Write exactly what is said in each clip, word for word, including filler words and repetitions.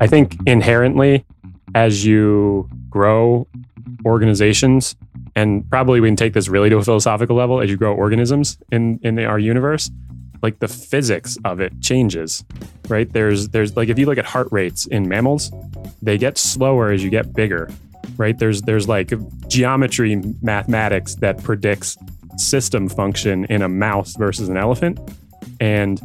I think inherently, as you grow organizations, and probably we can take this really to a philosophical level, as you grow organisms in, in our universe, like the physics of it changes, right? There's, there's like, if you look at heart rates in mammals, they get slower as you get bigger, right? There's, there's like geometry mathematics that predicts system function in a mouse versus an elephant. And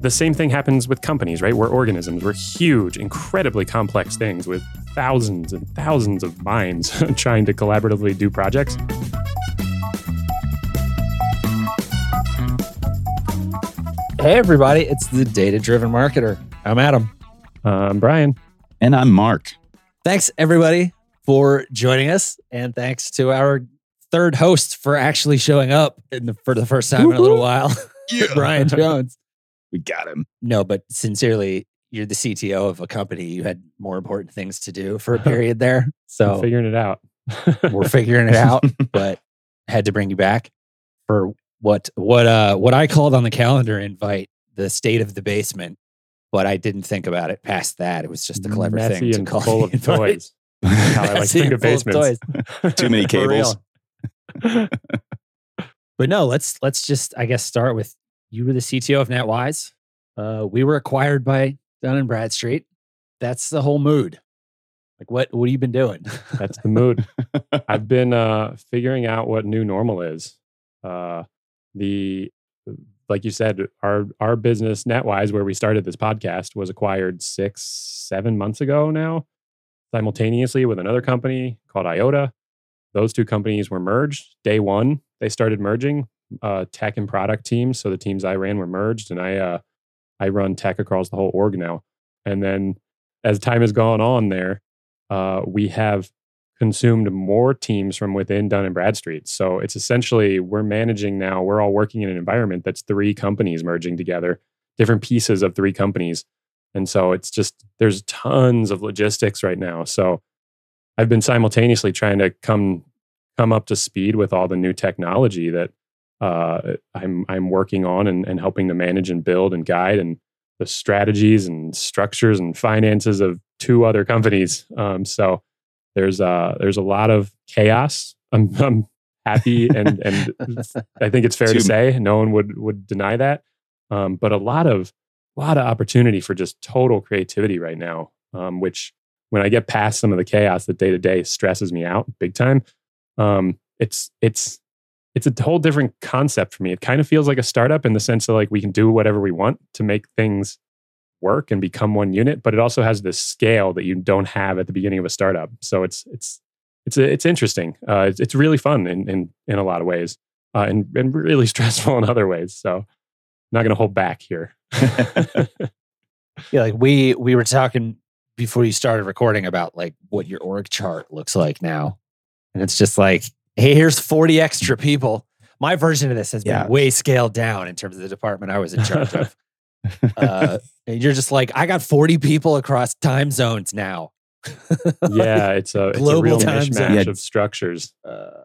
the same thing happens with companies, right? We're organisms. We're huge, incredibly complex things with thousands and thousands of minds trying to collaboratively do projects. Hey, everybody. It's the Data Driven Marketer. I'm Adam. Uh, I'm Brian. And I'm Mark. Thanks, everybody, for joining us. And thanks to our third host for actually showing up in the, for the first time Woo-hoo. in a little while, yeah. Brian Jones. We got him. No, but sincerely, you're the C T O of a company. You had more important things to do for a period there. So I'm figuring it out. We're figuring it out, but had to bring you back for what what uh what I called on the calendar invite, the state of the basement. But I didn't think about it past that. It was just a clever Messy thing and to call full of toys. That's how I like to think of basements. Of Too many cables. But no, let's let's just I guess start with. You were the C T O of NetWise. Uh, we were acquired by Dun and Bradstreet. That's the whole mood. Like, what what have you been doing? That's the mood. I've been uh, figuring out what new normal is. Uh, the like you said, our our business NetWise, where we started this podcast, was acquired six, seven months ago now, simultaneously with another company called Eyeota. Those two companies were merged day one. They started merging. Uh, tech and product teams. So the teams I ran were merged, and I uh, I run tech across the whole org now. And then as time has gone on there, uh, we have consumed more teams from within Dun and Bradstreet. So it's essentially, we're managing now, we're all working in an environment that's three companies merging together, different pieces of three companies. And so it's just, there's tons of logistics right now. So I've been simultaneously trying to come come up to speed with all the new technology that Uh, I'm I'm working on and, and helping to manage and build and guide, and the strategies and structures and finances of two other companies. Um, so there's uh there's a lot of chaos. I'm I'm happy and and I think it's fair Too to say no one would would deny that. Um, but a lot of lot of opportunity for just total creativity right now. Um, which when I get past some of the chaos that day to day stresses me out big time. Um, it's it's. It's a whole different concept for me. It kind of feels like a startup in the sense that like we can do whatever we want to make things work and become one unit, but it also has this scale that you don't have at the beginning of a startup. So it's it's it's it's interesting. Uh, it's, it's really fun in in in a lot of ways, uh, and and really stressful in other ways. So I'm not going to hold back here. Yeah, like we we were talking before you started recording about like what your org chart looks like now, and it's just like. Hey, here's forty extra people. My version of this has yeah. been way scaled down in terms of the department I was in charge of. Uh, and you're just like, I got forty people across time zones now. Yeah, it's a, it's global a real time mishmash yeah. of structures. Uh,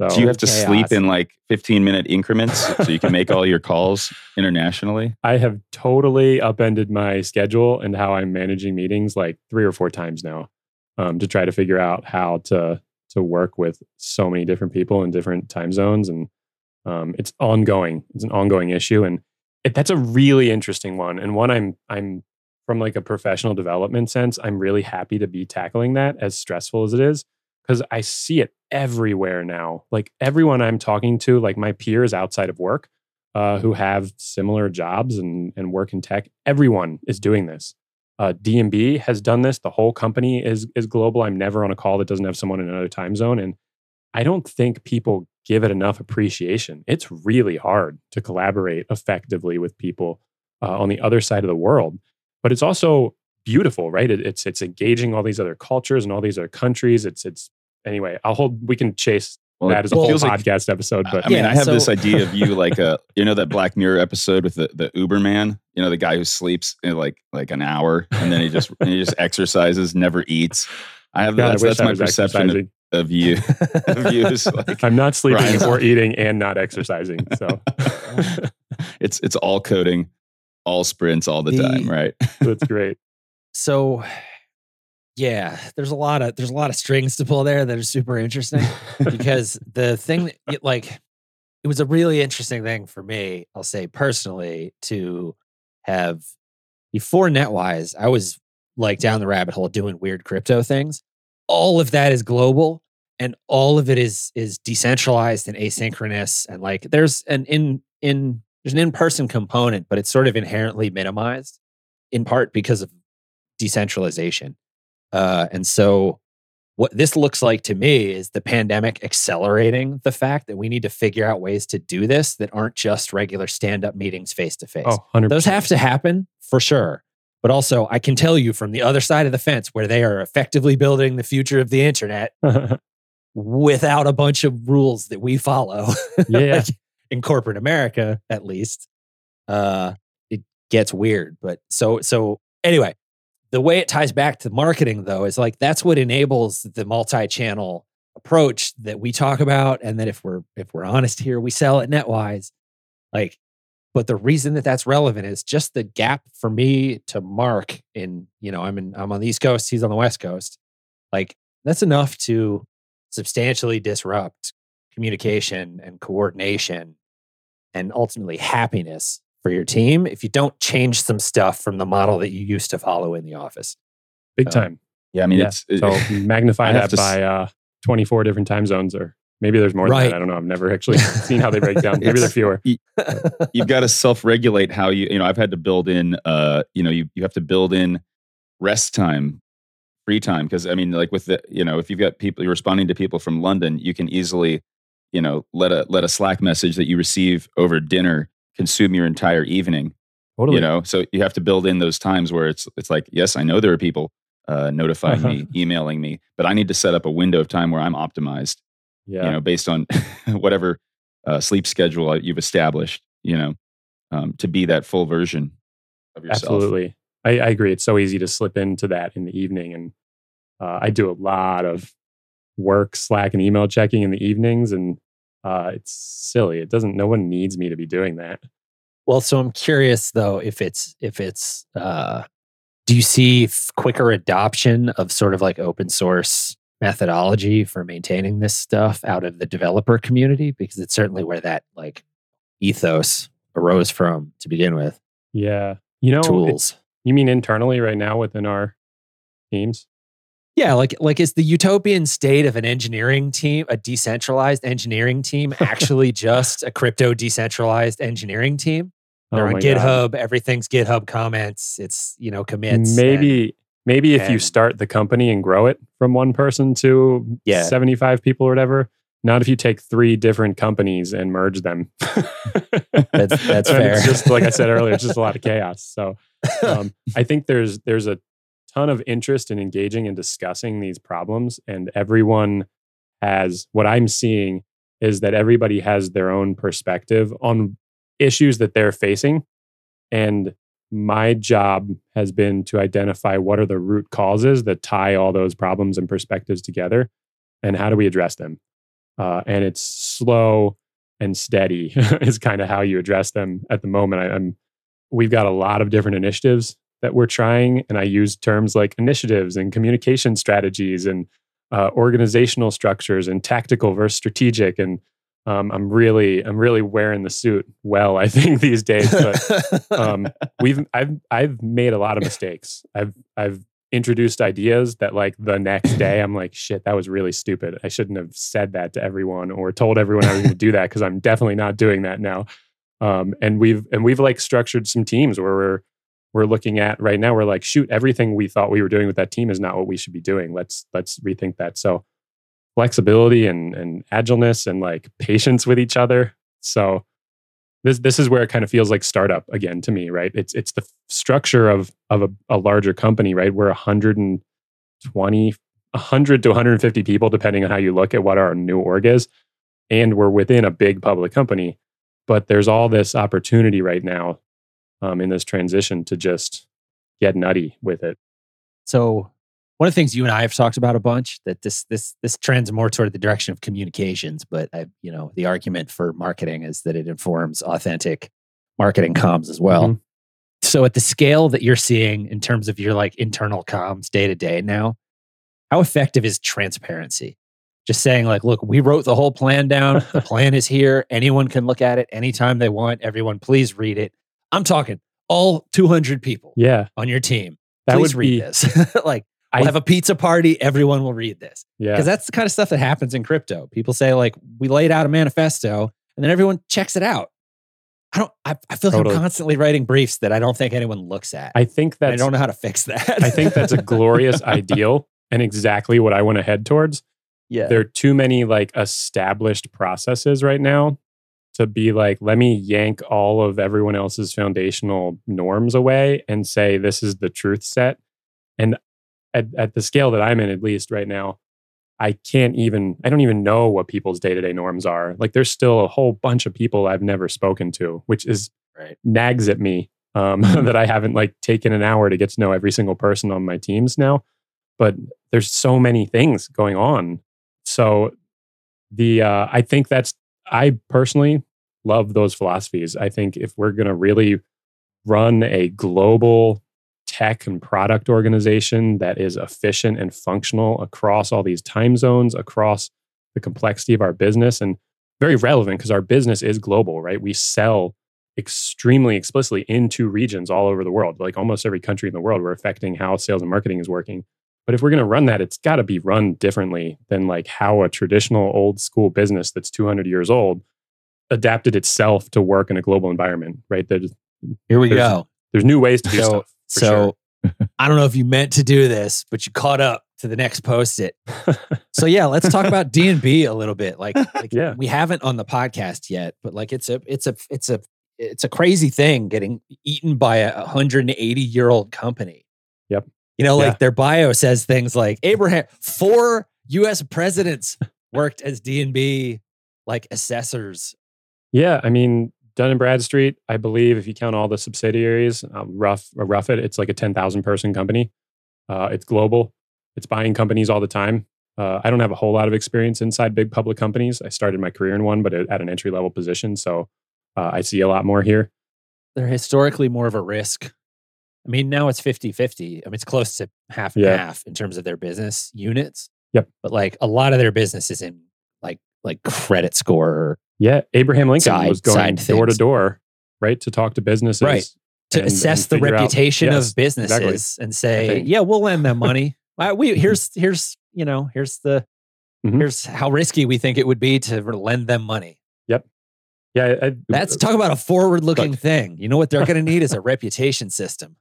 so do you have to chaos. sleep in like fifteen minute increments so you can make all your calls internationally? I have totally upended my schedule and how I'm managing meetings like three or four times now um, to try to figure out how to... to work with so many different people in different time zones. And um, it's ongoing. It's an ongoing issue. And it, that's a really interesting one. And one I'm, I'm from like a professional development sense, I'm really happy to be tackling that as stressful as it is, because I see it everywhere now. Like everyone I'm talking to, like my peers outside of work uh, who have similar jobs and, and work in tech, everyone is doing this. Uh, D and B has done this. The whole company is is global. I'm never on a call that doesn't have someone in another time zone. And I don't think people give it enough appreciation. It's really hard to collaborate effectively with people uh, on the other side of the world. But it's also beautiful, right? It, it's it's engaging all these other cultures and all these other countries. It's it's anyway, I'll hold, we can chase well, that as a well, whole podcast like, episode. But I mean, yeah, I have so. this idea of you like, a, you know, that Black Mirror episode with the, the Uber man? You know, the guy who sleeps in like like an hour and then he just and he just exercises, never eats. I have God, that's, I that's my perception of, of you. Of you is like, I'm not sleeping Brian's or eating and not exercising. So it's it's all coding, all sprints, all the, the time, right? That's great. So Yeah, there's a lot of there's a lot of strings to pull there that are super interesting because the thing that, like, it was a really interesting thing for me, I'll say personally, to have before NetWise, I was like down the rabbit hole doing weird crypto things. All of that is global and all of it is is decentralized and asynchronous, and like there's an in in there's an in-person component, but it's sort of inherently minimized in part because of decentralization. Uh, and so what this looks like to me is the pandemic accelerating the fact that we need to figure out ways to do this that aren't just regular stand-up meetings face-to-face. Oh, one hundred percent. Those have to happen for sure. But also, I can tell you from the other side of the fence where they are effectively building the future of the internet without a bunch of rules that we follow. Yeah. Like in corporate America, at least. Uh, it gets weird. But so so anyway. The way it ties back to marketing, though, is like that's what enables the multi-channel approach that we talk about, and that if we're if we're honest here, we sell at NetWise. Like, but the reason that that's relevant is just the gap for me to Mark in, you know, I'm in I'm on the East Coast, he's on the West Coast. Like that's enough to substantially disrupt communication and coordination, and ultimately happiness for your team if you don't change some stuff from the model that you used to follow in the office. Big um, time. Yeah, I mean, yeah. it's... It, so magnify that by uh, twenty-four different time zones, or maybe there's more right. than that. I don't know. I've never actually seen how they break down. Maybe they're fewer. You, you've got to self-regulate how you... You know, I've had to build in... Uh, you know, you, you have to build in rest time, free time. Because, I mean, like with the... You know, if you've got people... You're responding to people from London, you can easily, you know, let a let a Slack message that you receive over dinner consume your entire evening. Totally. You know, so you have to build in those times where it's it's like, yes, I know there are people uh, notifying me, emailing me, but I need to set up a window of time where I'm optimized. Yeah. You know, based on whatever uh, sleep schedule you've established. You know, um, to be that full version of yourself. Absolutely, I, I agree. It's so easy to slip into that in the evening, and uh, I do a lot of work, Slack, and email checking in the evenings, and. Uh, it's silly. It doesn't. No one needs me to be doing that. Well, so I'm curious though, if it's if it's. Uh, do you see f- quicker adoption of sort of like open source methodology for maintaining this stuff out of the developer community? Because it's certainly where that like ethos arose from to begin with. Yeah, you know, tools. You mean internally right now within our teams? Yeah, like like is the utopian state of an engineering team, a decentralized engineering team, actually just a crypto decentralized engineering team? They're oh on GitHub, God. Everything's GitHub comments, it's, you know, commits. Maybe and, maybe if and, you start the company and grow it from one person to yeah. seventy-five people or whatever, not if you take three different companies and merge them. that's that's fair. It's just like I said earlier, it's just a lot of chaos. So um, I think there's there's a ton of interest in engaging and discussing these problems, and everyone has, what I'm seeing is that everybody has their own perspective on issues that they're facing, and my job has been to identify what are the root causes that tie all those problems and perspectives together, and how do we address them, uh, and it's slow and steady is kind of how you address them at the moment. I, I'm we've got a lot of different initiatives that we're trying, and I use terms like initiatives and communication strategies and uh, organizational structures and tactical versus strategic. And um, I'm really, I'm really wearing the suit well, I think, these days. But um, we've, I've, I've made a lot of mistakes. I've, I've introduced ideas that, like, the next day I'm like, shit, that was really stupid. I shouldn't have said that to everyone or told everyone I was going to do that, because I'm definitely not doing that now. Um, and we've, and we've like structured some teams where we're. We're looking at right now, we're like, shoot, everything we thought we were doing with that team is not what we should be doing. Let's let's rethink that. So flexibility and and agileness and like patience with each other. So this this is where it kind of feels like startup again to me, right? It's it's the structure of of a, a larger company, right? We're one hundred twenty, one hundred to one hundred fifty people, depending on how you look at what our new org is. And we're within a big public company, but there's all this opportunity right now Um, in this transition to just get nutty with it. So one of the things you and I have talked about a bunch, that this this this trends more toward the direction of communications, but I, you know, the argument for marketing is that it informs authentic marketing comms as well. Mm-hmm. So at the scale that you're seeing in terms of your like internal comms day to day now, How effective is transparency? Just saying like, look, we wrote the whole plan down. The plan is here. Anyone can look at it anytime they want. Everyone, please read it. I'm talking all two hundred people yeah. on your team. That please would read be, this. Like, I we'll have a pizza party. Everyone will read this. Yeah. Because that's the kind of stuff that happens in crypto. People say like, we laid out a manifesto and then everyone checks it out. I don't. I, I feel like totally. I'm constantly writing briefs that I don't think anyone looks at. I think that I don't know how to fix that. I think that's a glorious ideal and exactly what I want to head towards. Yeah, there are too many like established processes right now to be like, let me yank all of everyone else's foundational norms away and say this is the truth set. And at at the scale that I'm in, at least right now, I can't even, I don't even know what people's day-to-day norms are. Like there's still a whole bunch of people I've never spoken to, which is right. nags at me um, that I haven't like taken an hour to get to know every single person on my teams now. But there's so many things going on. So the, uh, I think that's, I personally love those philosophies. I think if we're going to really run a global tech and product organization that is efficient and functional across all these time zones, across the complexity of our business, and very relevant because our business is global, right? We sell extremely explicitly into regions all over the world. Like almost every country in the world, we're affecting how sales and marketing is working. But if we're going to run that, it's got to be run differently than like how a traditional old school business that's two hundred years old adapted itself to work in a global environment, right? There's, Here we there's, go. There's new ways to do so, stuff. So sure. I don't know if you meant to do this, but you caught up to the next post-it. So yeah, let's talk about D and B a little bit. Like, like yeah. we haven't on the podcast yet, but like it's a it's a it's a it's a crazy thing getting eaten by a one hundred eighty year old company. Yep. You know, like yeah. their bio says things like Abraham, four U S presidents worked as D and B like assessors. Yeah, I mean, Dun and Bradstreet, I believe if you count all the subsidiaries, um, rough or rough it, it's like a ten thousand person company. Uh, it's global. It's buying companies all the time. Uh, I don't have a whole lot of experience inside big public companies. I started my career in one, but at an entry level position. So uh, I see a lot more here. They're historically more of a risk. I mean, now it's fifty-fifty. I mean, it's close to half and yeah. half in terms of their business units. Yep. But like a lot of their business is in like like credit score. Yeah. Abraham Lincoln side, was going door to door, right? To talk to businesses. Right. To and, assess and the reputation out, yes, of businesses exactly. and say, yeah, we'll lend them money. Well, we here's, here's, you know, here's the, mm-hmm. here's how risky we think it would be to lend them money. Yep. Yeah, I, that's talk about a forward-looking but, thing. You know what they're going to need is a reputation system.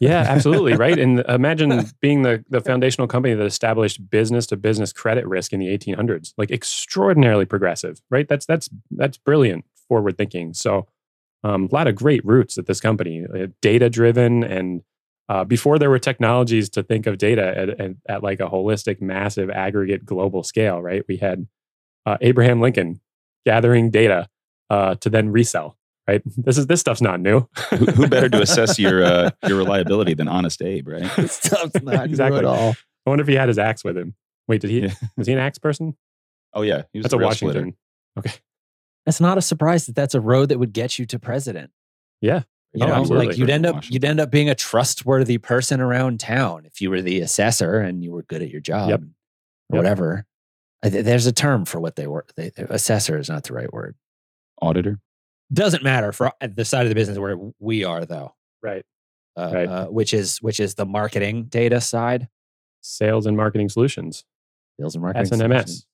Yeah, absolutely, right. And imagine being the, the foundational company that established business-to-business credit risk in the eighteen hundreds. Like extraordinarily progressive, right? That's that's that's brilliant forward thinking. So, um, a lot of great roots at this company, data-driven, and uh, before there were technologies to think of data at, at, at like a holistic, massive, aggregate, global scale, right? We had uh, Abraham Lincoln gathering data. Uh, to then resell, right? This is this stuff's not new. who, who better to assess your uh, your reliability than Honest Abe, right? This stuff's not exactly. new at all. I wonder if he had his axe with him. Wait, did he? Yeah. Was he an axe person? Oh yeah, he was that's a Washington. Splitter. Okay, that's not a surprise that that's a road that would get you to president. Yeah, you oh, know, absolutely. Like you'd end up you'd end up being a trustworthy person around town if you were the assessor and you were good at your job, yep. or yep. whatever. There's a term for what they were. They, assessor is not the right word. Auditor doesn't matter for the side of the business where we are, though. Right, uh, right. Uh, which is which is the marketing data side, sales and marketing solutions, sales and marketing S N M S,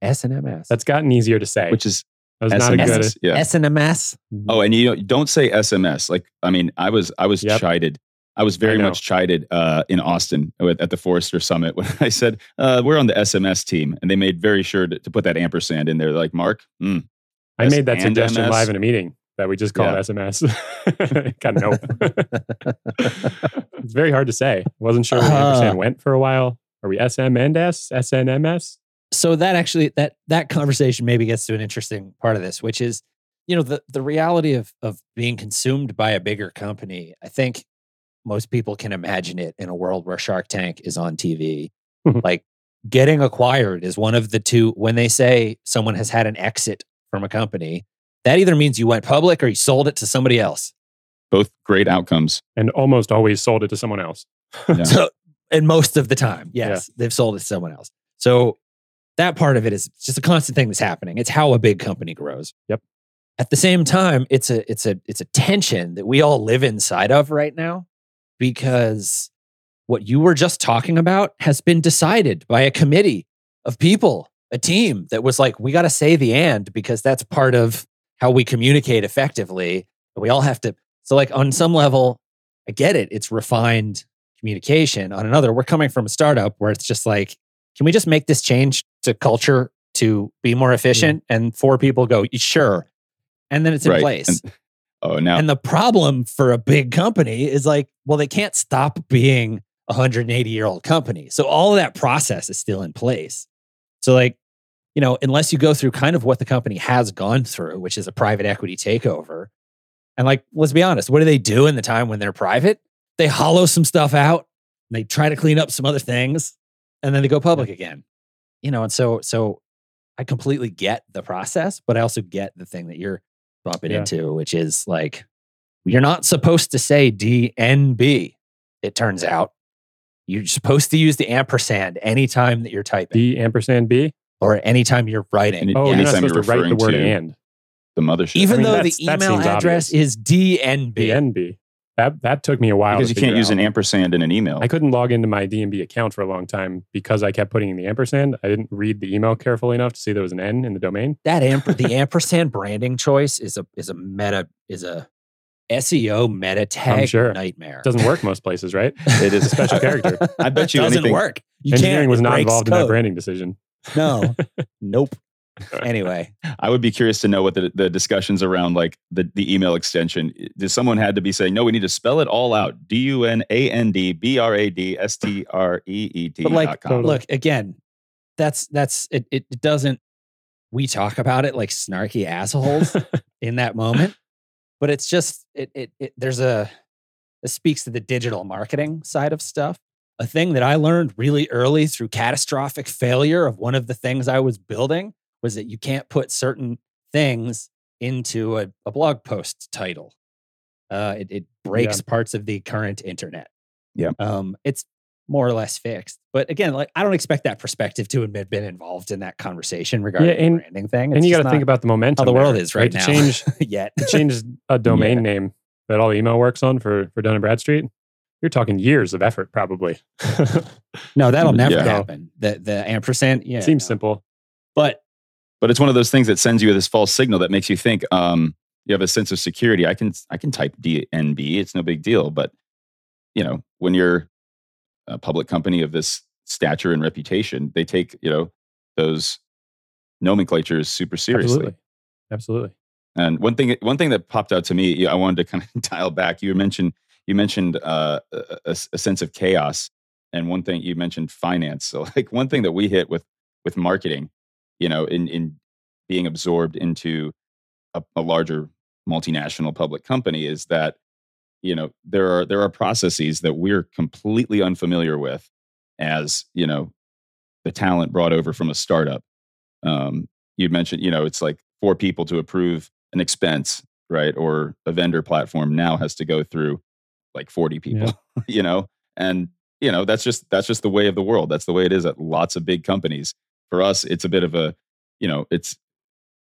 S N M S. That's gotten easier to say, which is that's S M S. Not a good S- yeah. S N M S. Oh, and you don't, don't say S M S. Like I mean, I was I was yep. chided. I was very I much chided uh, in Austin at the Forrester Summit when I said uh, we're on the S M S team, and they made very sure to, to put that ampersand in there. Like Mark. Mm. I made that suggestion M S. Live in a meeting that we just called yeah. S M S. Got no. It's very hard to say. Wasn't sure where uh, ampersand went for a while. Are we S M and S? S N M S? So that actually, that that conversation maybe gets to an interesting part of this, which is, you know, the, the reality of of being consumed by a bigger company. I think most people can imagine it in a world where Shark Tank is on T V. Like getting acquired is one of the two, when they say someone has had an exit from a company, that either means you went public or you sold it to somebody else. Both great outcomes. And almost always sold it to someone else. Yeah. So And most of the time, yes, yeah. they've sold it to someone else. So that part of it is just a constant thing that's happening. It's how a big company grows. Yep. At the same time, it's a it's a it's a tension that we all live inside of right now, because what you were just talking about has been decided by a committee of people, a team that was like, we got to say the and because that's part of how we communicate effectively. But we all have to. So, like, on some level, I get it. It's refined communication. On another, we're coming from a startup where it's just like, can we just make this change to culture to be more efficient? Mm-hmm. And four people go, sure. And then it's in right. place. And, oh, now. And the problem for a big company is like, well, they can't stop being a one hundred eighty year old company. So all of that process is still in place. So, like, you know, unless you go through kind of what the company has gone through, which is a private equity takeover. And, like, let's be honest, what do they do in the time when they're private? They hollow some stuff out, and they try to clean up some other things, and then they go public again. You know, and so so I completely get the process, but I also get the thing that you're bumping yeah. into, which is like, you're not supposed to say D N B, it turns out. You're supposed to use the ampersand anytime that you're typing. D ampersand B? Or anytime you're writing. Any, oh, you're not supposed you're to write the word and. The mothership. Even I mean, though the email address obvious. Is D N B. D N B. That that took me a while. Because you can't use out. An ampersand in an email. I couldn't log into my D N B account for a long time because I kept putting in the ampersand. I didn't read the email carefully enough to see there was an N in the domain. That amper, the ampersand branding choice is a is a meta is a S E O meta tag sure. nightmare. Doesn't work most places, right? It is a special character. I bet you it doesn't anything, work. You engineering can't, was not involved code. In that branding decision. No. Nope. Anyway, I would be curious to know what the, the discussions around like the, the email extension. Does someone had to be saying, no, we need to spell it all out. D U N A N D B R A D S T R E E T. But like, look, again, that's, that's, it, it doesn't, we talk about it like snarky assholes in that moment, but it's just, it, it, it there's a, it speaks to the digital marketing side of stuff. A thing that I learned really early through catastrophic failure of one of the things I was building was that you can't put certain things into a, a blog post title. Uh, it, it breaks yeah. parts of the current internet. Yeah, um, it's more or less fixed. But again, like, I don't expect that perspective to have been involved in that conversation regarding yeah, and, the branding thing. It's and you got to think about the momentum. How the world there, is right, right now. To change, yet. To change a domain yeah. name that all email works on for, for Dun and Bradstreet, you're talking years of effort probably. No, that'll never yeah. happen. The, the ampersand. Yeah, seems no. simple. But But it's one of those things that sends you this false signal that makes you think um, you have a sense of security. I can I can type D N B. It's no big deal. But, you know, when you're a public company of this stature and reputation, they take, you know, those nomenclatures super seriously. Absolutely. Absolutely. And one thing one thing that popped out to me, I wanted to kind of dial back. You mentioned you mentioned uh, a, a sense of chaos, and one thing you mentioned finance. So, like, one thing that we hit with with marketing. You know, in, in being absorbed into a, a larger multinational public company is that, you know, there are there are processes that we're completely unfamiliar with as, you know, the talent brought over from a startup. Um, you mentioned, you know, it's like four people to approve an expense, right? Or a vendor platform now has to go through like forty people, yeah. you know, and, you know, that's just that's just the way of the world. That's the way it is at lots of big companies. For us, it's a bit of a, you know, it's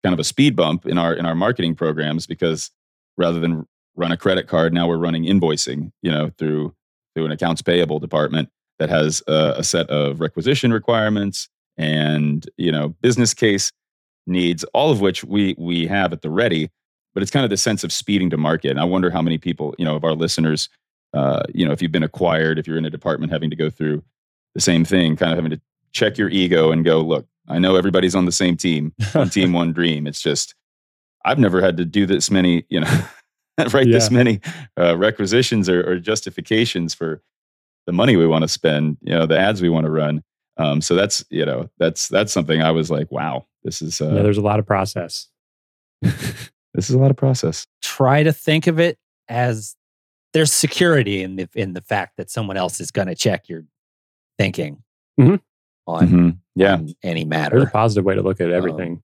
kind of a speed bump in our in our marketing programs, because rather than run a credit card, now we're running invoicing, you know, through through an accounts payable department that has a, a set of requisition requirements and, you know, business case needs, all of which we we have at the ready. But it's kind of the sense of speeding to market. And I wonder how many people, you know, of our listeners, uh, you know, if you've been acquired, if you're in a department having to go through the same thing, kind of having to check your ego and go, look, I know everybody's on the same team, on team one dream. It's just, I've never had to do this many, you know, write yeah. this many uh, requisitions or, or justifications for the money we want to spend, you know, the ads we want to run. Um, so that's, you know, that's, that's something I was like, wow, this is, uh, yeah, there's a lot of process. This is a lot of process. Try to think of it as there's security in the, in the fact that someone else is going to check your thinking. Mm-hmm. On, mm-hmm. yeah. on any matter. There's a positive way to look at everything, um,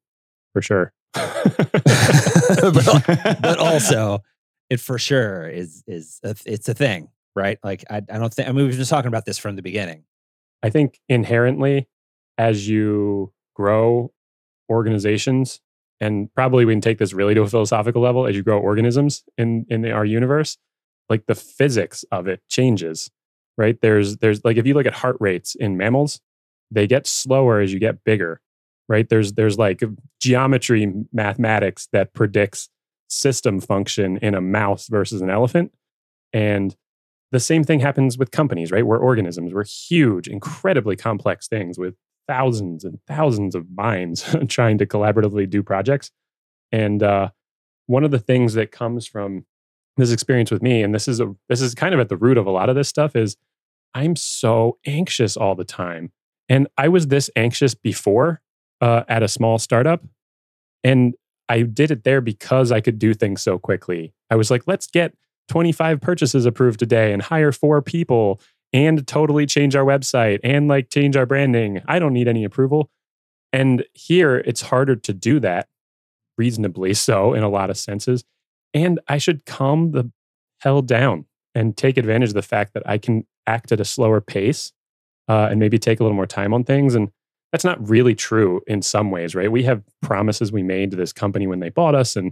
for sure. but, but also, it for sure is, is a, it's a thing. right? Like, I, I don't think, I mean, we've been talking about this from the beginning. I think inherently, as you grow organizations, and probably we can take this really to a philosophical level, as you grow organisms in, in the, our universe, like the physics of it changes, right? There's, there's like, if you look at heart rates in mammals, they get slower as you get bigger, right? There's, there's like geometry mathematics that predicts system function in a mouse versus an elephant. And the same thing happens with companies, right? We're organisms. We're huge, incredibly complex things with thousands and thousands of minds trying to collaboratively do projects. And uh, one of the things that comes from this experience with me, and this is a, this is kind of at the root of a lot of this stuff, is I'm so anxious all the time. And I was this anxious before uh, at a small startup. And I did it there because I could do things so quickly. I was like, let's get twenty-five purchases approved today and hire four people and totally change our website and like change our branding. I don't need any approval. And here it's harder to do that, reasonably so in a lot of senses. And I should calm the hell down and take advantage of the fact that I can act at a slower pace uh, and maybe take a little more time on things. And that's not really true in some ways, right? We have promises we made to this company when they bought us, and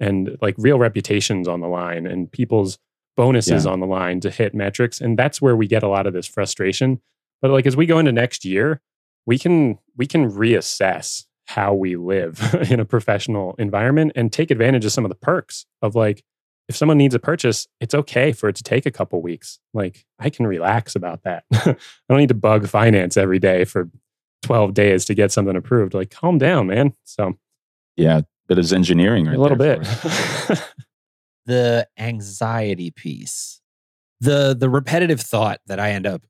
and like real reputations on the line and people's bonuses yeah. on the line to hit metrics. And that's where we get a lot of this frustration. But like, as we go into next year, we can we can reassess how we live in a professional environment and take advantage of some of the perks of like, if someone needs a purchase, it's okay for it to take a couple weeks. Like, I can relax about that. I don't need to bug finance every day for twelve days to get something approved. Like, calm down, man. So yeah. Bit of engineering right there. A little bit. The anxiety piece. The the repetitive thought that I end up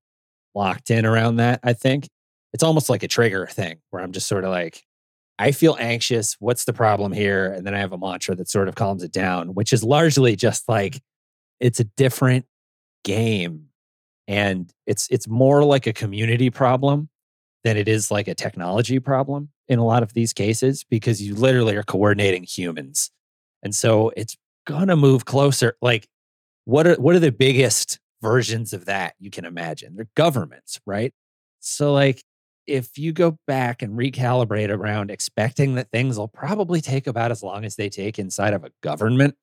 locked in around that, I think. It's almost like a trigger thing where I'm just sort of like, I feel anxious. What's the problem here? And then I have a mantra that sort of calms it down, which is largely just like, it's a different game. And it's it's more like a community problem than it is like a technology problem in a lot of these cases, because you literally are coordinating humans. And so it's going to move closer. Like, what are what are the biggest versions of that you can imagine? They're governments, right? So like, if you go back and recalibrate around expecting that things will probably take about as long as they take inside of a government,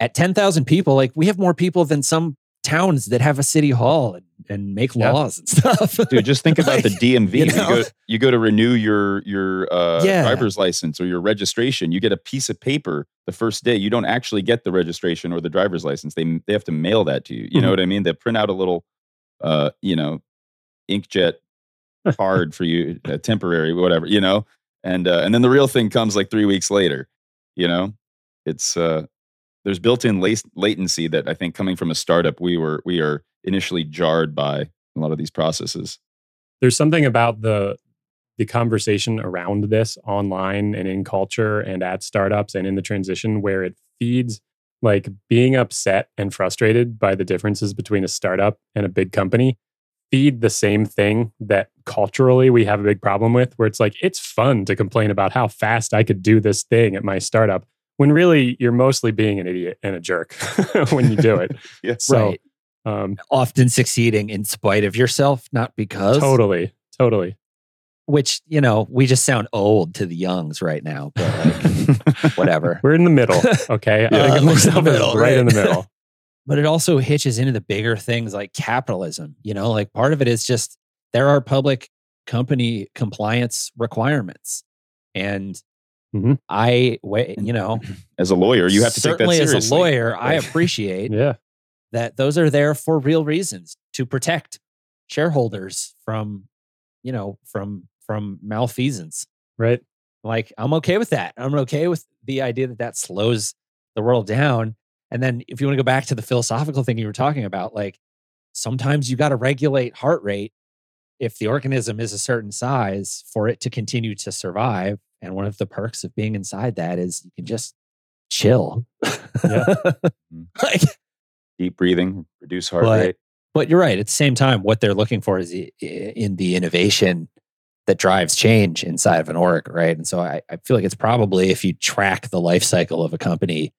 at ten thousand people, like, we have more people than some towns that have a city hall and, and make yeah. laws and stuff. Dude, just think about like, the D M V. You, know? you, go, you go to renew your your uh, yeah. driver's license or your registration. You get a piece of paper the first day. You don't actually get the registration or the driver's license. They they have to mail that to you. You mm-hmm. know what I mean? They print out a little, uh, you know, inkjet card for you, uh, temporary, whatever. You know, and uh, and then the real thing comes like three weeks later. You know, it's. Uh, There's built-in latency that I think, coming from a startup, we were we are initially jarred by a lot of these processes. There's something about the the conversation around this online and in culture and at startups and in the transition where it feeds like being upset and frustrated by the differences between a startup and a big company. Feed the same thing that culturally we have a big problem with, where it's like, it's fun to complain about how fast I could do this thing at my startup, when really you're mostly being an idiot and a jerk when you do it. yeah, so, right. Um, Often succeeding in spite of yourself, not because. Totally, totally. Which, you know, we just sound old to the youngs right now, but like, whatever. We're in the middle, okay? yeah, uh, myself middle, right, right in the middle. But it also hitches into the bigger things like capitalism. You know, like, part of it is just, there are public company compliance requirements. And Mm-hmm. I, you know, as a lawyer, you have to take that seriously. As a lawyer, I appreciate yeah. that those are there for real reasons, to protect shareholders from, you know, from from malfeasance. Right. Like, I'm okay with that. I'm okay with the idea that that slows the world down. And then, if you want to go back to the philosophical thing you were talking about, like, sometimes you got to regulate heart rate if the organism is a certain size for it to continue to survive. And one of the perks of being inside that is you can just chill. Yeah. Like, deep breathing, reduce heart but, rate. But you're right. At the same time, what they're looking for is the, in the innovation that drives change inside of an org, right? And so I, I feel like it's probably, if you track the life cycle of a company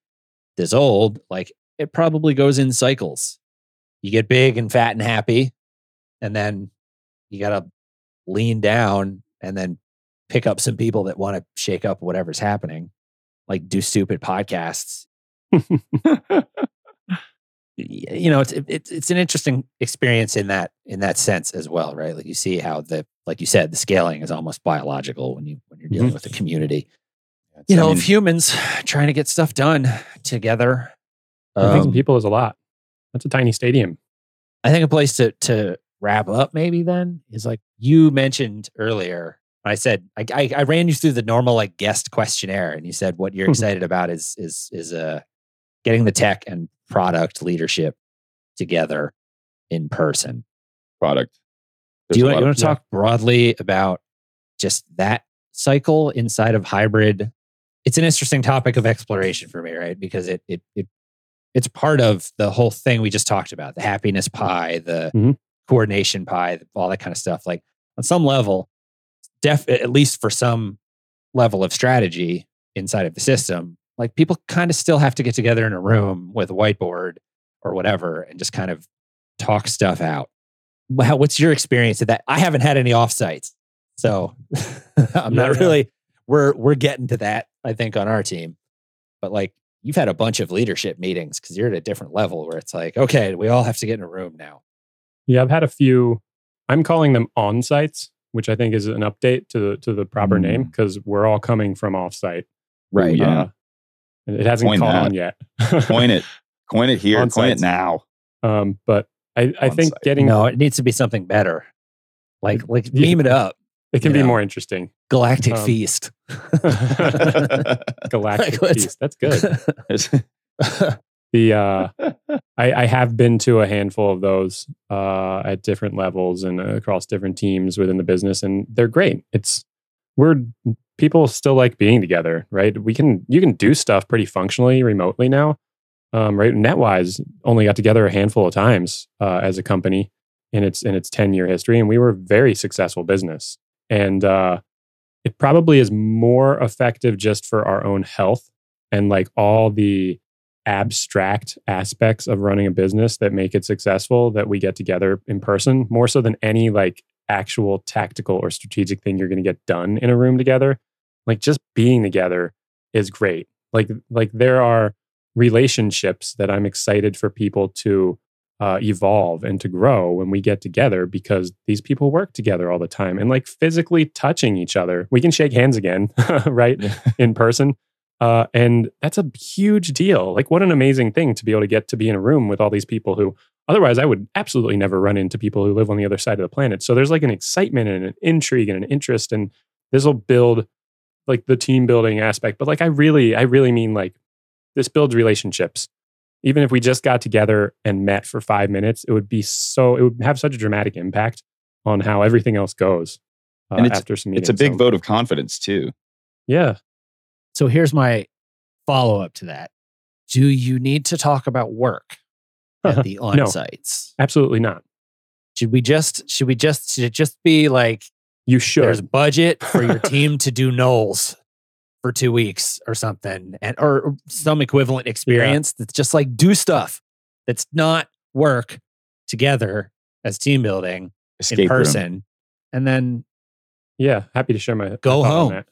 this old, like, it probably goes in cycles. you get big and fat and happy, and then you got to lean down and then pick up some people that want to shake up whatever's happening, like do stupid podcasts. You know, it's it, it's an interesting experience in that in that sense as well, right? Like you see how the like you said, the scaling is almost biological when you when you're dealing mm-hmm. with a community. That's, you know, I mean, of humans trying to get stuff done together. Um, I think people is a lot. That's a tiny stadium. I think a place to to wrap up maybe then is like you mentioned earlier. I said I, I I ran you through the normal like guest questionnaire, and you said what you're excited about is is is a uh, getting the tech and product leadership together in person. Product. There's Do you, you want to talk yeah. broadly about just that cycle inside of hybrid? It's an interesting topic of exploration for me, right? Because it it it it's part of the whole thing we just talked about, the happiness pie, the mm-hmm. coordination pie, all that kind of stuff. Like on some level, def at least for some level of strategy inside of the system, like people kind of still have to get together in a room with a whiteboard or whatever and just kind of talk stuff out. Wow, what's your experience of that? I haven't had any offsites, so I'm yeah, not really. Yeah. We're we're getting to that, I think, on our team. But like, you've had a bunch of leadership meetings because you're at a different level where it's like, okay, we all have to get in a room now. Yeah, I've had a few. I'm calling them on-sites, which I think is an update to to the proper mm. name because we're all coming from offsite, right? Yeah. Uh, It hasn't caught on yet. Coin it. Coin it here. Coin it now. Um, but I, I think getting... No, it needs to be something better. Like, like yeah. meme it up. It can be know. more interesting. Galactic um, Feast. Galactic like, Feast. That's good. the uh, I, I have been to a handful of those uh, at different levels and across different teams within the business, and they're great. It's... We're... People still like being together, right? We can you can do stuff pretty functionally remotely now, um, right? NetWise only got together a handful of times uh, as a company in its in its ten year history, and we were a very successful business. And uh, it probably is more effective just for our own health and like all the abstract aspects of running a business that make it successful that we get together in person more so than any like actual tactical or strategic thing you're going to get done in a room together. Like just being together is great. Like, like there are relationships that I'm excited for people to uh, evolve and to grow when we get together because these people work together all the time and like physically touching each other. We can shake hands again, right? Yeah. In person. Uh, and that's a huge deal. Like what an amazing thing to be able to get to be in a room with all these people who otherwise I would absolutely never run into people who live on the other side of the planet. So there's like an excitement and an intrigue and an interest, and this will build like the team building aspect. But like, I really, I really mean like this builds relationships. Even if we just got together and met for five minutes, it would be so, it would have such a dramatic impact on how everything else goes uh, and it's, after some meetings. It's a big so, vote of confidence too. Yeah. So here's my follow-up to that. Do you need to talk about work at the on-sites? No, absolutely not. Should we just, should we just, should it just be like, you should. There's budget for your team to do Knowles for two weeks or something, and or some equivalent experience yeah. that's just like do stuff that's not work together as team building Escape in person, room. And then yeah, happy to share my go home. On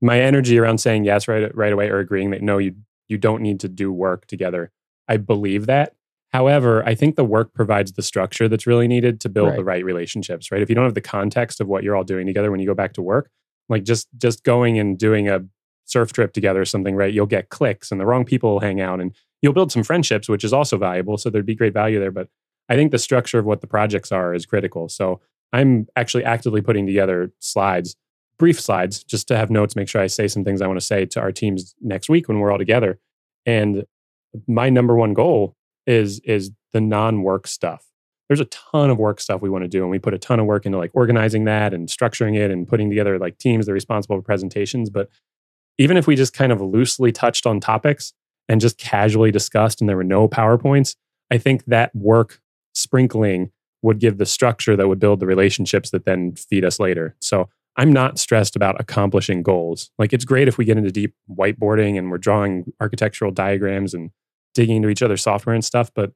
my energy around saying yes right right away or agreeing that no, you you don't need to do work together. I believe that. However, I think the work provides the structure that's really needed to build right. the right relationships, right? If you don't have the context of what you're all doing together when you go back to work, like just just going and doing a surf trip together or something, right? You'll get clicks and the wrong people will hang out and you'll build some friendships, which is also valuable. So there'd be great value there. But I think the structure of what the projects are is critical. So I'm actually actively putting together slides, brief slides, just to have notes, make sure I say some things I want to say to our teams next week when we're all together. And my number one goal is is the non-work stuff. There's a ton of work stuff we want to do, and we put a ton of work into like organizing that and structuring it and putting together like teams that are responsible for presentations. But even if we just kind of loosely touched on topics and just casually discussed and there were no PowerPoints, I think that work sprinkling would give the structure that would build the relationships that then feed us later. So I'm not stressed about accomplishing goals. Like it's great if we get into deep whiteboarding and we're drawing architectural diagrams and digging into each other's software and stuff, but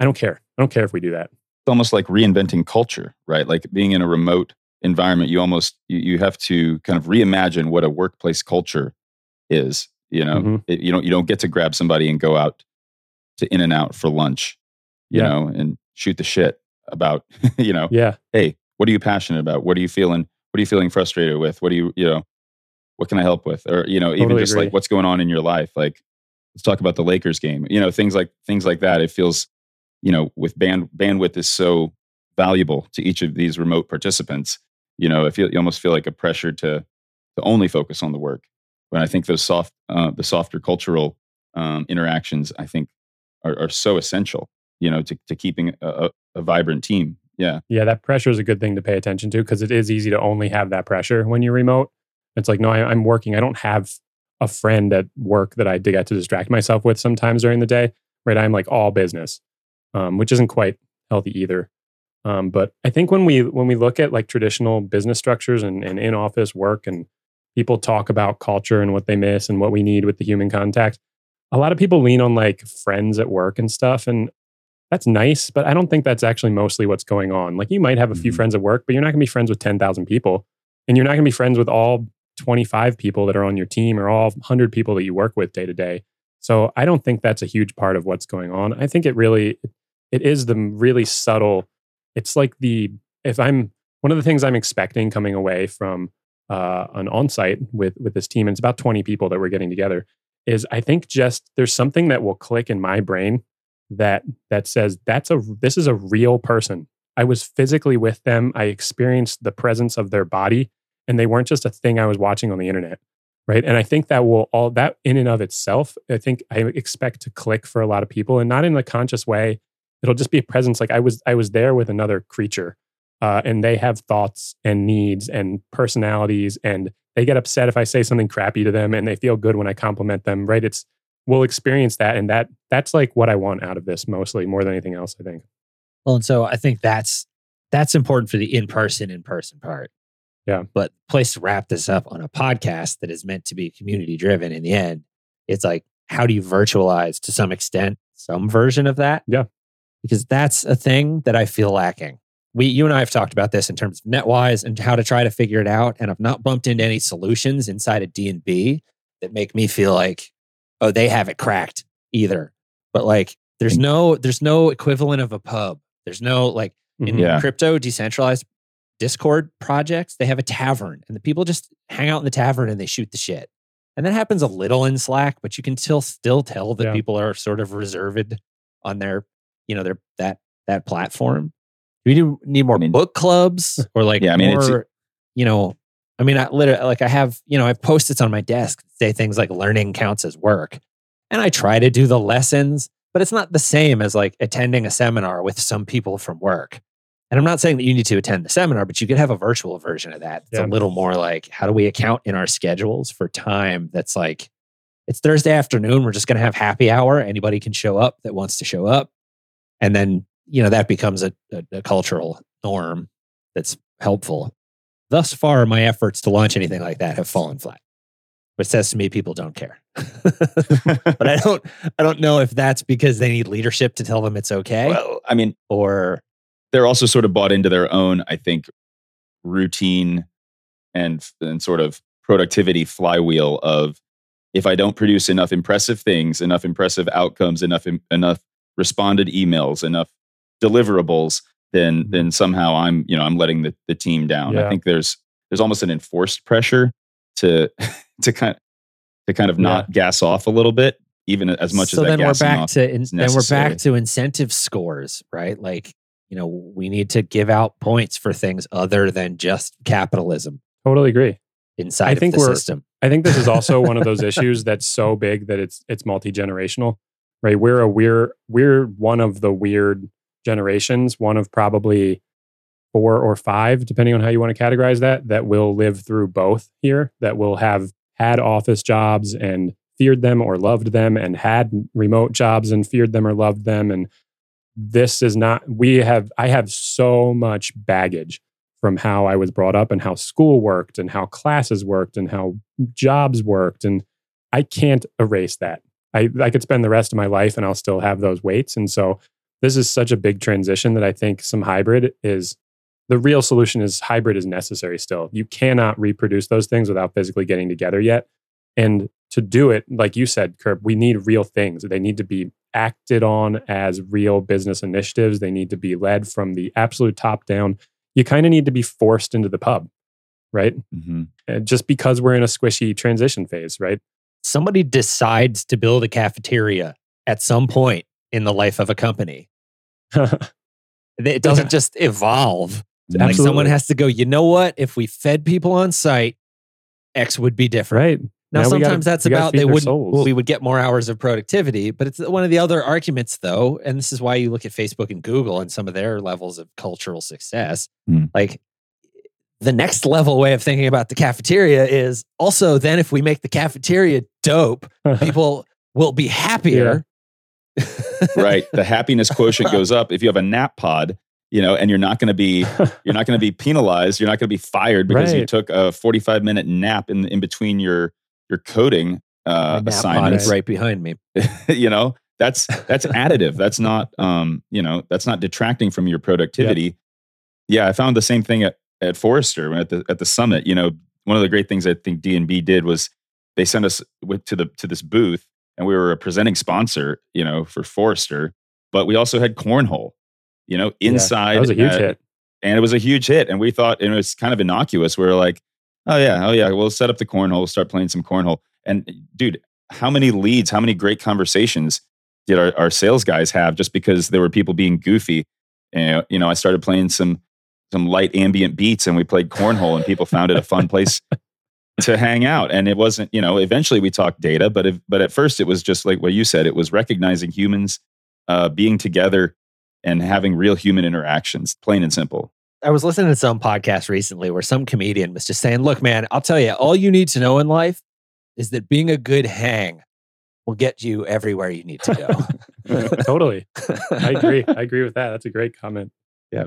I don't care. I don't care if we do that. It's almost like reinventing culture, right? Like being in a remote environment, you almost, you, you have to kind of reimagine what a workplace culture is. You know, mm-hmm. it, you don't, you don't get to grab somebody and go out to In-N-Out for lunch, you yeah. know, and shoot the shit about, you know, yeah. hey, what are you passionate about? What are you feeling? What are you feeling frustrated with? What do you, you know, what can I help with? Or, you know, totally even just agree. Like what's going on in your life? Like, let's talk about the Lakers game, you know, things like, things like that. It feels, you know, with band bandwidth is so valuable to each of these remote participants, you know, I feel, you almost feel like a pressure to, to only focus on the work. When I think those soft, uh, the softer cultural um, interactions, I think are, are so essential, you know, to, to keeping a, a vibrant team. Yeah. Yeah. That pressure is a good thing to pay attention to because it is easy to only have that pressure when you're remote. It's like, no, I, I'm working. I don't have a friend at work that I get to distract myself with sometimes during the day, right? I'm like all business. Um, which isn't quite healthy either. Um, but I think when we when we look at like traditional business structures and, and in-office work, and people talk about culture and what they miss and what we need with the human contact, a lot of people lean on like friends at work and stuff. And that's nice, but I don't think that's actually mostly what's going on. Like you might have a few mm-hmm. friends at work, but you're not going to be friends with ten thousand people. And you're not going to be friends with all twenty-five people that are on your team or all one hundred people that you work with day to day. So I don't think that's a huge part of what's going on. I think it really, it is the really subtle, it's like the, if I'm, one of the things I'm expecting coming away from uh, an on-site with, with this team, and it's about twenty people that we're getting together, is I think just there's something that will click in my brain that that says, that's a this is a real person. I was physically with them. I experienced the presence of their body, and they weren't just a thing I was watching on the internet. Right. And I think that will all that in and of itself, I think I expect to click for a lot of people, and not in a conscious way. It'll just be a presence. Like I was, I was there with another creature uh, and they have thoughts and needs and personalities, and they get upset if I say something crappy to them, and they feel good when I compliment them. Right. It's, we'll experience that. And that, that's like what I want out of this mostly more than anything else, I think. Well, and so I think that's, that's important for the in-person, in-person part. Yeah. But place to wrap this up on a podcast that is meant to be community driven in the end, it's like, how do you virtualize to some extent, some version of that? Yeah. Because that's a thing that I feel lacking. We, you and I have talked about this in terms of NetWise and how to try to figure it out. And I've not bumped into any solutions inside of D and B that make me feel like, oh, they have it cracked either. But like, there's no, there's no equivalent of a pub. There's no like in yeah. crypto decentralized Discord projects, they have a tavern, and the people just hang out in the tavern and they shoot the shit. And that happens a little in Slack, but you can still still tell that yeah. people are sort of reserved on their, you know, their that that platform. We do need more I mean, book clubs or like yeah, I mean, more, it's, you know, I mean, I literally like I have, you know, I have post-its on my desk that say things like learning counts as work, and I try to do the lessons, but it's not the same as like attending a seminar with some people from work. And I'm not saying that you need to attend the seminar, but you could have a virtual version of that. It's yeah. a little more like, how do we account in our schedules for time that's like, it's Thursday afternoon, we're just going to have happy hour. Anybody can show up that wants to show up. And then, you know, that becomes a, a, a cultural norm that's helpful. Thus far, my efforts to launch anything like that have fallen flat, which says to me, people don't care. But I don't, I don't know if that's because they need leadership to tell them it's okay. Well, I mean, or... they're also sort of bought into their own, I think, routine and and sort of productivity flywheel of, if I don't produce enough impressive things, enough impressive outcomes, enough im- enough responded emails, enough deliverables, then mm-hmm. then somehow I'm you know I'm letting the, the team down. Yeah. I think there's there's almost an enforced pressure to to kind to kind of not yeah. gas off a little bit, even as much so as that gassing off. So then we're back to incentive scores, right? Like. You know, we need to give out points for things other than just capitalism. Totally agree. Inside I think of the we're, system. I think this is also one of those issues that's so big that it's it's multi-generational, right? We're a we're we're one of the weird generations, one of probably four or five, depending on how you want to categorize that, that will live through both here, that will have had office jobs and feared them or loved them, and had remote jobs and feared them or loved them, and this is not, we have, I have so much baggage from how I was brought up and how school worked and how classes worked and how jobs worked. And I can't erase that. I, I could spend the rest of my life and I'll still have those weights. And so this is such a big transition that I think some hybrid is, the real solution is hybrid is necessary still. You cannot reproduce those things without physically getting together yet. And to do it, like you said, Kirk, we need real things. They need to be acted on as real business initiatives. They need to be led from the absolute top down. You kind of need to be forced into the pub, right? Mm-hmm. Just because we're in a squishy transition phase, right? Somebody decides to build a cafeteria at some point in the life of a company. It doesn't yeah. just evolve. Absolutely. Like someone has to go, you know what? If we fed people on site, X would be different. Right. Now, now sometimes gotta, that's about, they wouldn't, souls. we would get more hours of productivity, but it's one of the other arguments though. And this is why you look at Facebook and Google and some of their levels of cultural success. Mm. Like the next level way of thinking about the cafeteria is also then if we make the cafeteria dope, people will be happier. Yeah. Right. The happiness quotient goes up. If you have a nap pod, you know, and you're not going to be, you're not going to be penalized. You're not going to be fired because right. you took a forty-five minute nap in in between your, your coding uh, assignments right behind me. You know, that's that's additive. That's not um, you know, that's not detracting from your productivity. Yeah, yeah I found the same thing at, at Forrester at the at the summit. You know, one of the great things I think D and B did was they sent us with, to the to this booth, and we were a presenting sponsor, you know, for Forrester, but we also had cornhole, you know, inside. Yeah, that was a huge at, hit, and it was a huge hit. And we thought, and it was kind of innocuous. We were like, Oh yeah, oh yeah, we'll set up the cornhole, start playing some cornhole. And dude, how many leads, how many great conversations did our, our sales guys have just because there were people being goofy? And you know, I started playing some some light ambient beats and we played cornhole and people found it a fun place to hang out. And it wasn't, you know, eventually we talked data, but if, but at first it was just like what you said, it was recognizing humans uh, being together and having real human interactions, plain and simple. I was listening to some podcast recently where some comedian was just saying, look, man, I'll tell you, all you need to know in life is that being a good hang will get you everywhere you need to go. Totally. I agree. I agree with that. That's a great comment. Yeah.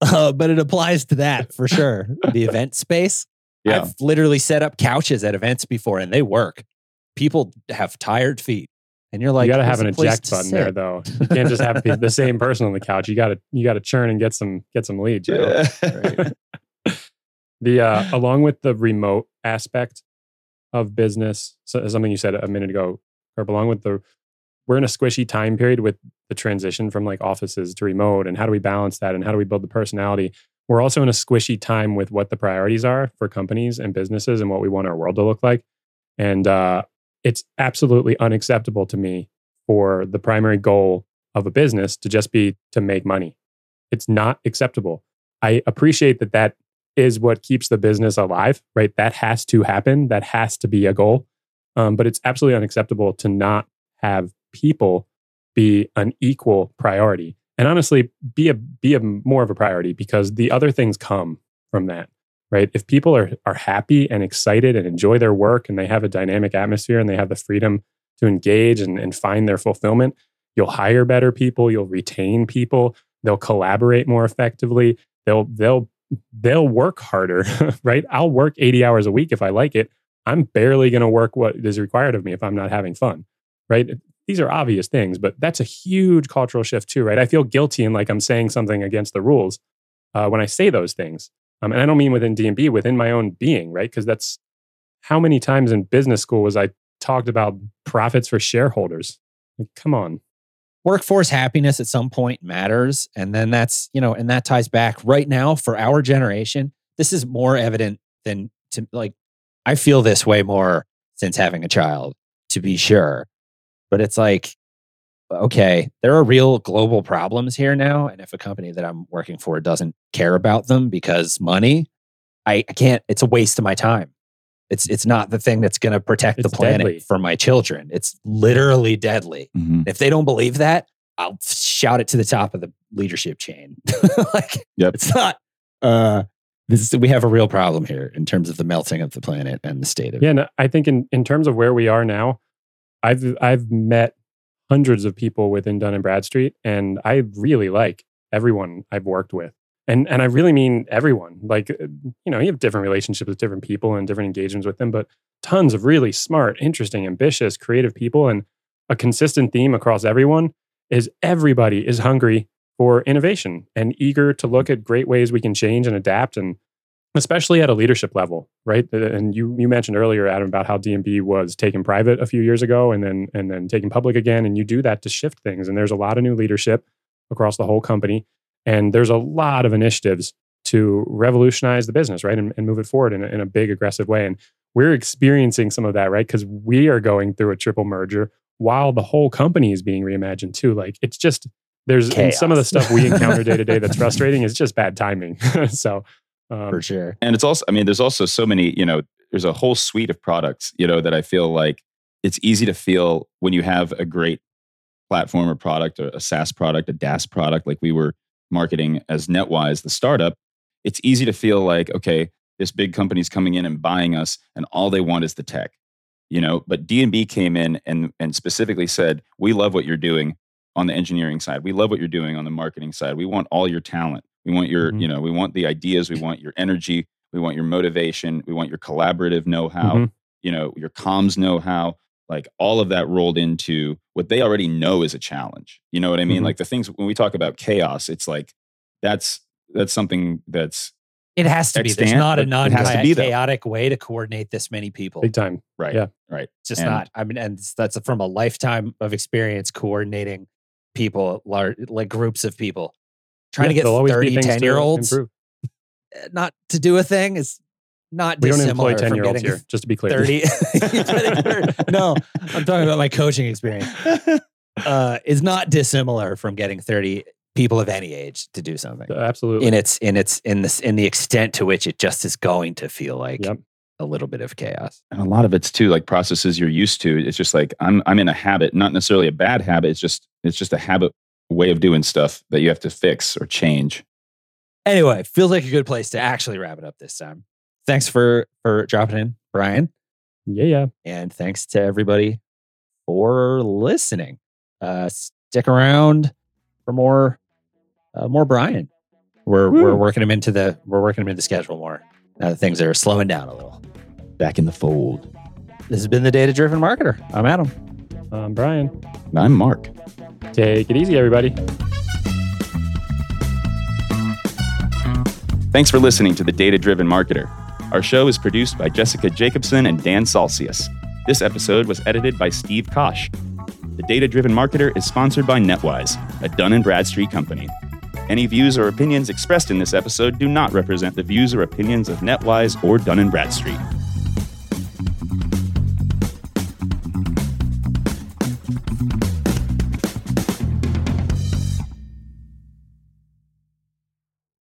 Uh, but it applies to that for sure. The event space. Yeah. I've literally set up couches at events before and they work. People have tired feet. And you're like, you got to have an eject button sit. there, though. You can't just have the same person on the couch. You got to you got to churn and get some get some leads. You know? Yeah. Right. The uh, along with the remote aspect of business, so, something you said a minute ago, or along with the, we're in a squishy time period with the transition from like offices to remote, and how do we balance that, and how do we build the personality? We're also in a squishy time with what the priorities are for companies and businesses, and what we want our world to look like, and. uh, It's absolutely unacceptable to me for the primary goal of a business to just be to make money. It's not acceptable. I appreciate that that is what keeps the business alive, right? That has to happen. That has to be a goal. Um, but it's absolutely unacceptable to not have people be an equal priority. And honestly, be a be a more of a priority because the other things come from that. Right? If people are are happy and excited and enjoy their work and they have a dynamic atmosphere and they have the freedom to engage and, and find their fulfillment, you'll hire better people, you'll retain people, they'll collaborate more effectively, they'll they'll they'll work harder, right? I'll work eighty hours a week if I like it. I'm barely going to work what is required of me if I'm not having fun, right? These are obvious things, but that's a huge cultural shift too, right? I feel guilty and like I'm saying something against the rules uh, when I say those things. Um, and I don't mean within D and B, within my own being, right? Because that's how many times in business school was I talked about profits for shareholders. Like, come on. Workforce happiness at some point matters. And then that's, you know, and that ties back right now for our generation. This is more evident than to like, I feel this way more since having a child, to be sure. But it's like, okay, there are real global problems here now. And if a company that I'm working for doesn't care about them because money, I, I can't, it's a waste of my time. It's it's not the thing that's going to protect it's the planet deadly. For my children. It's literally deadly. Mm-hmm. If they don't believe that, I'll shout it to the top of the leadership chain. Like, yep. It's not, uh, this is, we have a real problem here in terms of the melting of the planet and the state of yeah, it. Yeah, no, I think in, in terms of where we are now, I've I've met hundreds of people within Dun and Bradstreet, and I really like everyone I've worked with. And and I really mean everyone. Like, you know, you have different relationships with different people and different engagements with them, but tons of really smart, interesting, ambitious, creative people. And a consistent theme across everyone is everybody is hungry for innovation and eager to look at great ways we can change and adapt, and especially at a leadership level, right? And you you mentioned earlier, Adam, about how D and B was taken private a few years ago and then and then taken public again. And you do that to shift things. And there's a lot of new leadership across the whole company. And there's a lot of initiatives to revolutionize the business, right? And, and move it forward in a, in a big, aggressive way. And we're experiencing some of that, right? Because we are going through a triple merger while the whole company is being reimagined too. Like, it's just, there's some of the stuff we encounter day to day that's frustrating is just bad timing. so Um, For sure. And it's also, I mean, there's also so many, you know, there's a whole suite of products, you know, that I feel like it's easy to feel when you have a great platform or product, or a SaaS product, a DaaS product, like we were marketing as NetWise, the startup, it's easy to feel like, okay, this big company's coming in and buying us and all they want is the tech, you know, but D and B came in and and specifically said, we love what you're doing on the engineering side. We love what you're doing on the marketing side. We want all your talent. We want your, mm-hmm. you know, we want the ideas, we want your energy, we want your motivation, we want your collaborative know-how, mm-hmm. you know, your comms know-how, like all of that rolled into what they already know is a challenge. You know what I mean? Mm-hmm. Like the things, when we talk about chaos, it's like, that's, that's something that's. It has to extant, be. There's not a non-chaotic way to coordinate this many people. Big time. Right. Yeah. Right. It's just and, not, I mean, and that's from a lifetime of experience coordinating people, large, like groups of people. Trying yeah, to get thirty, ten-year-olds not to do a thing is not dissimilar. We don't employ ten-year-olds here, just to be clear. thirty No, I'm talking about my coaching experience. Uh, is not dissimilar from getting thirty people of any age to do something. Uh, absolutely. In its in its in this in the extent to which it just is going to feel like yep. a little bit of chaos. And a lot of it's too like processes you're used to. It's just like I'm I'm in a habit, not necessarily a bad habit. It's just it's just a habit. Way of doing stuff that you have to fix or change. Anyway, feels like a good place to actually wrap it up this time. Thanks for for dropping in, Brian. Yeah, yeah. And thanks to everybody for listening. Uh, stick around for more uh, more Brian. We're Woo. we're working him into the we're working him into the schedule more. Now that things are slowing down a little. Back in the fold. This has been the Data Driven Marketer. I'm Adam. I'm Brian. And I'm Mark. Take it easy, everybody. Thanks for listening to The Data-Driven Marketer. Our show is produced by Jessica Jacobson and Dan Salcius. This episode was edited by Steve Kosh. The Data-Driven Marketer is sponsored by NetWise, a Dun and Bradstreet company. Any views or opinions expressed in this episode do not represent the views or opinions of NetWise or Dun and Bradstreet.